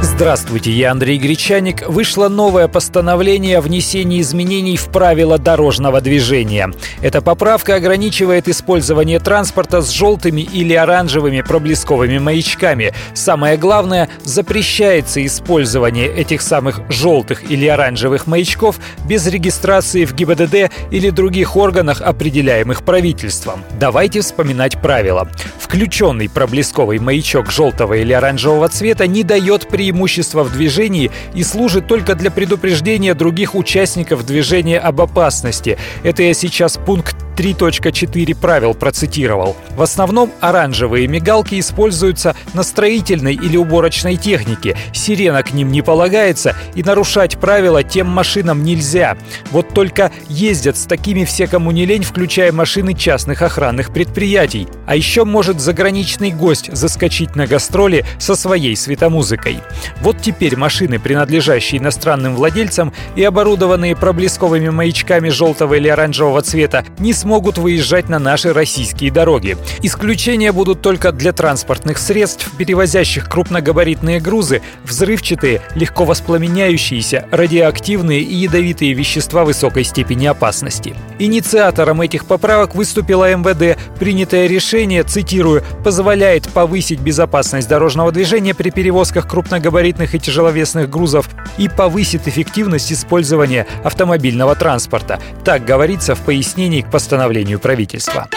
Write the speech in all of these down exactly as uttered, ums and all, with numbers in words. Здравствуйте, я Андрей Гречанник. Вышло новое постановление о внесении изменений в правила дорожного движения. Эта поправка ограничивает использование транспорта с желтыми или оранжевыми проблесковыми маячками. Самое главное, запрещается использование этих самых желтых или оранжевых маячков без регистрации в ГИБДД или других органах, определяемых правительством. Давайте вспоминать правила. Включенный проблесковый маячок желтого или оранжевого цвета не дает преимущества в движении и служит только для предупреждения других участников движения об опасности. Это я сейчас пункт три точка четыре правил процитировал. В основном оранжевые мигалки используются на строительной или уборочной технике. Сирена к ним не полагается, и нарушать правила тем машинам нельзя. Вот только ездят с такими все, кому не лень, включая машины частных охранных предприятий. А еще может заграничный гость заскочить на гастроли со своей светомузыкой. Вот теперь машины, принадлежащие иностранным владельцам и оборудованные проблесковыми маячками желтого или оранжевого цвета, не смогут выезжать на наши российские дороги. Исключения будут только для транспортных средств, перевозящих крупногабаритные грузы, взрывчатые, легко воспламеняющиеся, радиоактивные и ядовитые вещества высокой степени опасности. Инициатором этих поправок выступила МВД. Принятое решение, цитирую, «позволяет повысить безопасность дорожного движения при перевозках крупногабаритных и тяжеловесных грузов и повысит эффективность использования автомобильного транспорта». Так говорится в пояснении к постановлению правительства.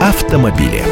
Автомобили.